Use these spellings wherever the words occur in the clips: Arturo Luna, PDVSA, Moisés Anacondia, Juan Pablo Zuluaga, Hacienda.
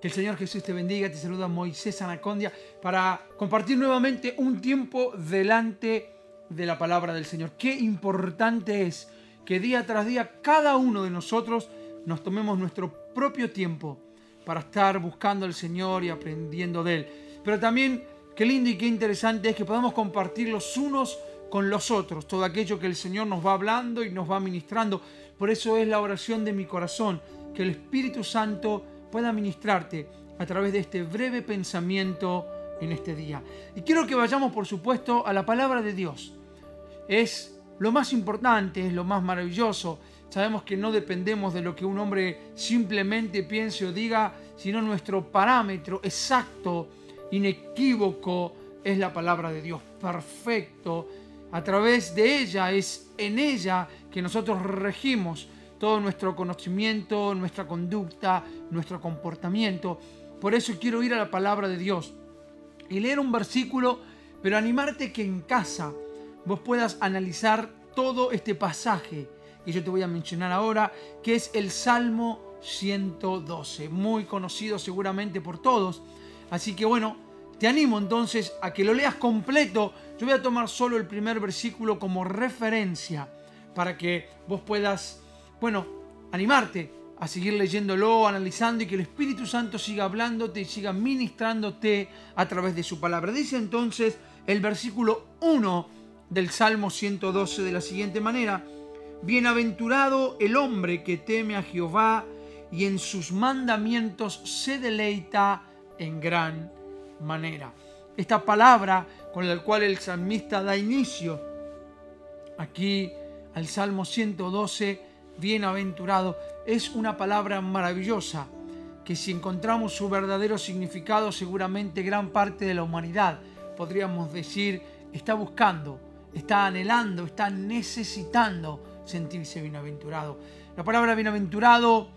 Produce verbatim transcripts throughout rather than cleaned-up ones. Que el Señor Jesús te bendiga. Te saluda Moisés Anacondia para compartir nuevamente un tiempo delante de la palabra del Señor. Qué importante es que día tras día cada uno de nosotros nos tomemos nuestro propio tiempo para estar buscando al Señor y aprendiendo de Él. Pero también qué lindo y qué interesante es que podamos compartir los unos con los otros todo aquello que el Señor nos va hablando y nos va ministrando. Por eso es la oración de mi corazón, que el Espíritu Santo pueda ministrarte a través de este breve pensamiento en este día. Y quiero que vayamos, por supuesto, a la palabra de Dios. Es lo más importante, es lo más maravilloso. Sabemos que no dependemos de lo que un hombre simplemente piense o diga, sino nuestro parámetro exacto, inequívoco, es la palabra de Dios, perfecto. A través de ella, es en ella que nosotros regimos todo nuestro conocimiento, nuestra conducta, nuestro comportamiento. Por eso quiero ir a la palabra de Dios y leer un versículo, pero animarte que en casa vos puedas analizar todo este pasaje que yo te voy a mencionar ahora, que es el Salmo ciento doce, muy conocido seguramente por todos. Así que bueno, te animo entonces a que lo leas completo. Yo voy a tomar solo el primer versículo como referencia para que vos puedas, bueno, animarte a seguir leyéndolo, analizando, y que el Espíritu Santo siga hablándote y siga ministrándote a través de su palabra. Dice entonces el versículo uno del Salmo ciento doce de la siguiente manera: Bienaventurado el hombre que teme a Jehová y en sus mandamientos se deleita en gran manera. Esta palabra con la cual el salmista da inicio aquí al Salmo ciento doce, bienaventurado, es una palabra maravillosa que, si encontramos su verdadero significado, seguramente gran parte de la humanidad, podríamos decir, está buscando, está anhelando, está necesitando sentirse bienaventurado. La palabra bienaventurado,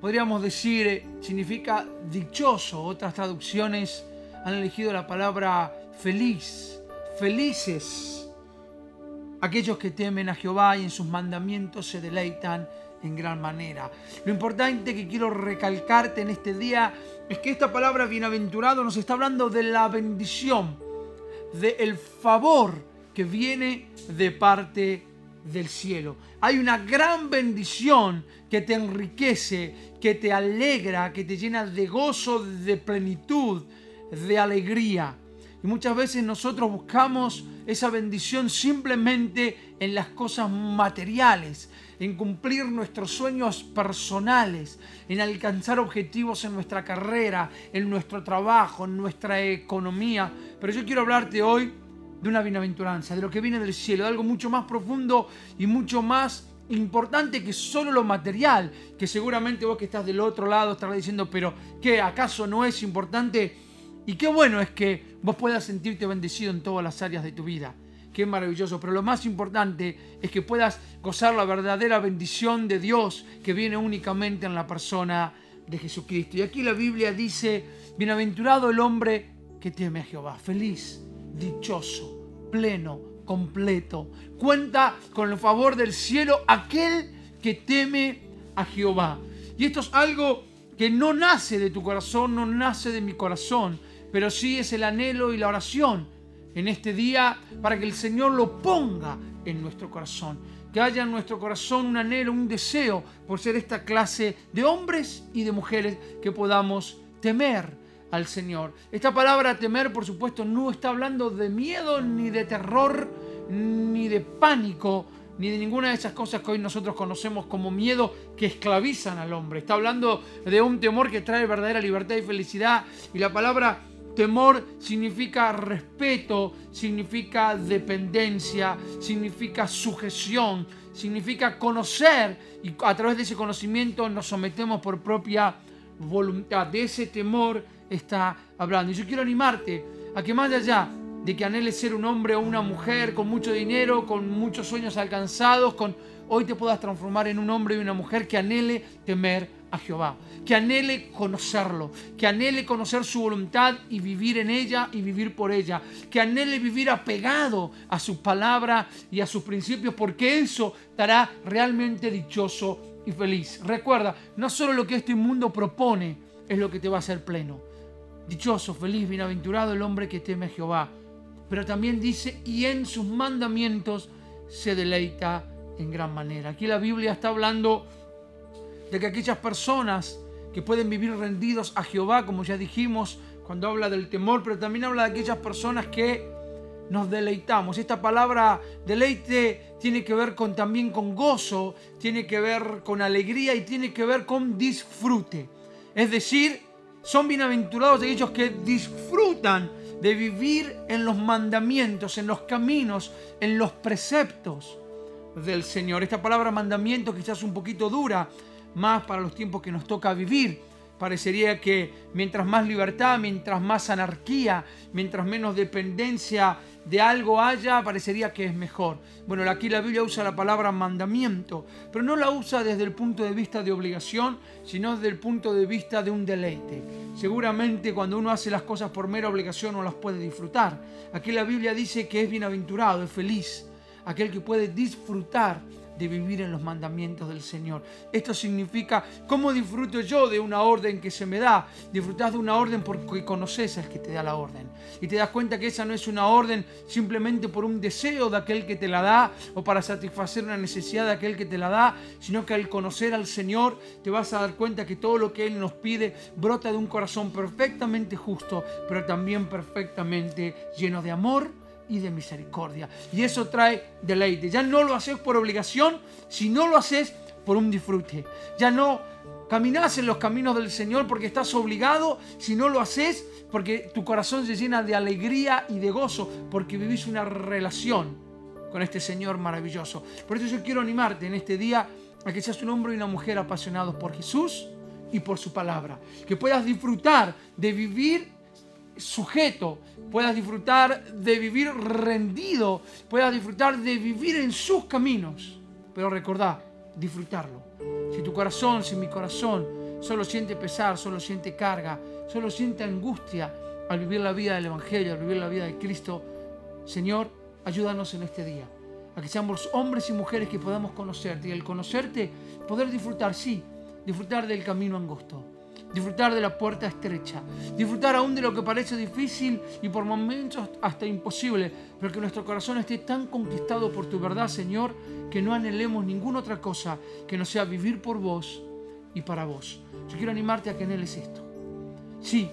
podríamos decir, significa dichoso. Otras traducciones han elegido la palabra feliz, felices aquellos que temen a Jehová y en sus mandamientos se deleitan en gran manera. Lo importante que quiero recalcarte en este día es que esta palabra bienaventurado nos está hablando de la bendición, del favor que viene de parte del cielo. Hay una gran bendición que te enriquece, que te alegra, que te llena de gozo, de plenitud, de alegría. Y muchas veces nosotros buscamos esa bendición simplemente en las cosas materiales, en cumplir nuestros sueños personales, en alcanzar objetivos en nuestra carrera, en nuestro trabajo, en nuestra economía. Pero yo quiero hablarte hoy de una bienaventuranza, de lo que viene del cielo, de algo mucho más profundo y mucho más importante que solo lo material, que seguramente vos que estás del otro lado estarás diciendo, pero ¿qué? ¿Acaso no es importante? Y qué bueno es que vos puedas sentirte bendecido en todas las áreas de tu vida. Qué maravilloso. Pero lo más importante es que puedas gozar la verdadera bendición de Dios que viene únicamente en la persona de Jesucristo. Y aquí la Biblia dice, bienaventurado el hombre que teme a Jehová. Feliz, dichoso, pleno, completo. Cuenta con el favor del cielo aquel que teme a Jehová. Y esto es algo que no nace de tu corazón, no nace de mi corazón, pero sí es el anhelo y la oración en este día para que el Señor lo ponga en nuestro corazón. Que haya en nuestro corazón un anhelo, un deseo por ser esta clase de hombres y de mujeres que podamos temer al Señor. Esta palabra temer, por supuesto, no está hablando de miedo, ni de terror, ni de pánico, ni de ninguna de esas cosas que hoy nosotros conocemos como miedo, que esclavizan al hombre. Está hablando de un temor que trae verdadera libertad y felicidad. Y la palabra temor significa respeto, significa dependencia, significa sujeción, significa conocer, y a través de ese conocimiento nos sometemos por propia voluntad. De ese temor está hablando. Y yo quiero animarte a que, más allá de que anheles ser un hombre o una mujer con mucho dinero, con muchos sueños alcanzados, con hoy te puedas transformar en un hombre y una mujer que anhele temer a Jehová, que anhele conocerlo, que anhele conocer su voluntad y vivir en ella y vivir por ella, que anhele vivir apegado a su palabra y a sus principios, porque eso te hará realmente dichoso y feliz. Recuerda, no solo lo que este mundo propone es lo que te va a hacer pleno. Dichoso, feliz, bienaventurado el hombre que teme a Jehová. Pero también dice, y en sus mandamientos se deleita en gran manera. Aquí la Biblia está hablando de que aquellas personas que pueden vivir rendidos a Jehová, como ya dijimos, cuando habla del temor, pero también habla de aquellas personas que nos deleitamos. Esta palabra deleite tiene que ver con, también con gozo, tiene que ver con alegría y tiene que ver con disfrute. Es decir, son bienaventurados aquellos que disfrutan de vivir en los mandamientos, en los caminos, en los preceptos del Señor. Esta palabra mandamiento quizás un poquito dura, más para los tiempos que nos toca vivir. Parecería que mientras más libertad, mientras más anarquía, mientras menos dependencia de algo haya, parecería que es mejor. Bueno, aquí la Biblia usa la palabra mandamiento, pero no la usa desde el punto de vista de obligación, sino desde el punto de vista de un deleite. Seguramente cuando uno hace las cosas por mera obligación no las puede disfrutar. Aquí la Biblia dice que es bienaventurado, es feliz, aquel que puede disfrutar de vivir en los mandamientos del Señor. Esto significa, ¿cómo disfruto yo de una orden que se me da? Disfrutás de una orden porque conoces al que te da la orden. Y te das cuenta que esa no es una orden simplemente por un deseo de aquel que te la da o para satisfacer una necesidad de aquel que te la da, sino que al conocer al Señor te vas a dar cuenta que todo lo que Él nos pide brota de un corazón perfectamente justo, pero también perfectamente lleno de amor y de misericordia. Y eso trae deleite. Ya no lo haces por obligación, sino lo haces por un disfrute. Ya no caminás en los caminos del Señor porque estás obligado, sino lo haces porque tu corazón se llena de alegría y de gozo, porque vivís una relación con este Señor maravilloso. Por eso yo quiero animarte en este día a que seas un hombre y una mujer apasionados por Jesús y por su palabra. Que puedas disfrutar de vivir sujeto, puedas disfrutar de vivir rendido, puedas disfrutar de vivir en sus caminos. Pero recordá, disfrutarlo. Si tu corazón, si mi corazón solo siente pesar, solo siente carga, solo siente angustia al vivir la vida del Evangelio, al vivir la vida de Cristo, Señor, ayúdanos en este día a que seamos hombres y mujeres que podamos conocerte, y al conocerte poder disfrutar, sí, disfrutar del camino angosto, disfrutar de la puerta estrecha, disfrutar aún de lo que parece difícil y por momentos hasta imposible, pero que nuestro corazón esté tan conquistado por tu verdad, Señor, que no anhelemos ninguna otra cosa que no sea vivir por vos y para vos. Yo quiero animarte a que anheles esto. Sí,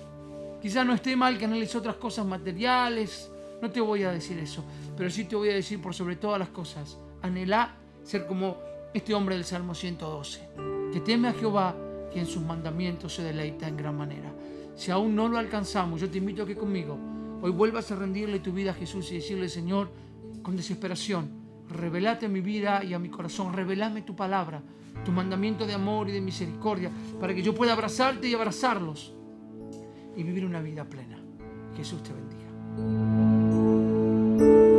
quizás no esté mal que anheles otras cosas materiales, no te voy a decir eso, pero sí te voy a decir por sobre todas las cosas, anhelá ser como este hombre del Salmo ciento doce, que teme a Jehová, que en sus mandamientos se deleita en gran manera. Si aún no lo alcanzamos, yo te invito a que conmigo hoy vuelvas a rendirle tu vida a Jesús y decirle, Señor, con desesperación, revelate a mi vida y a mi corazón, revelame tu palabra, tu mandamiento de amor y de misericordia, para que yo pueda abrazarte y abrazarlos y vivir una vida plena. Jesús te bendiga.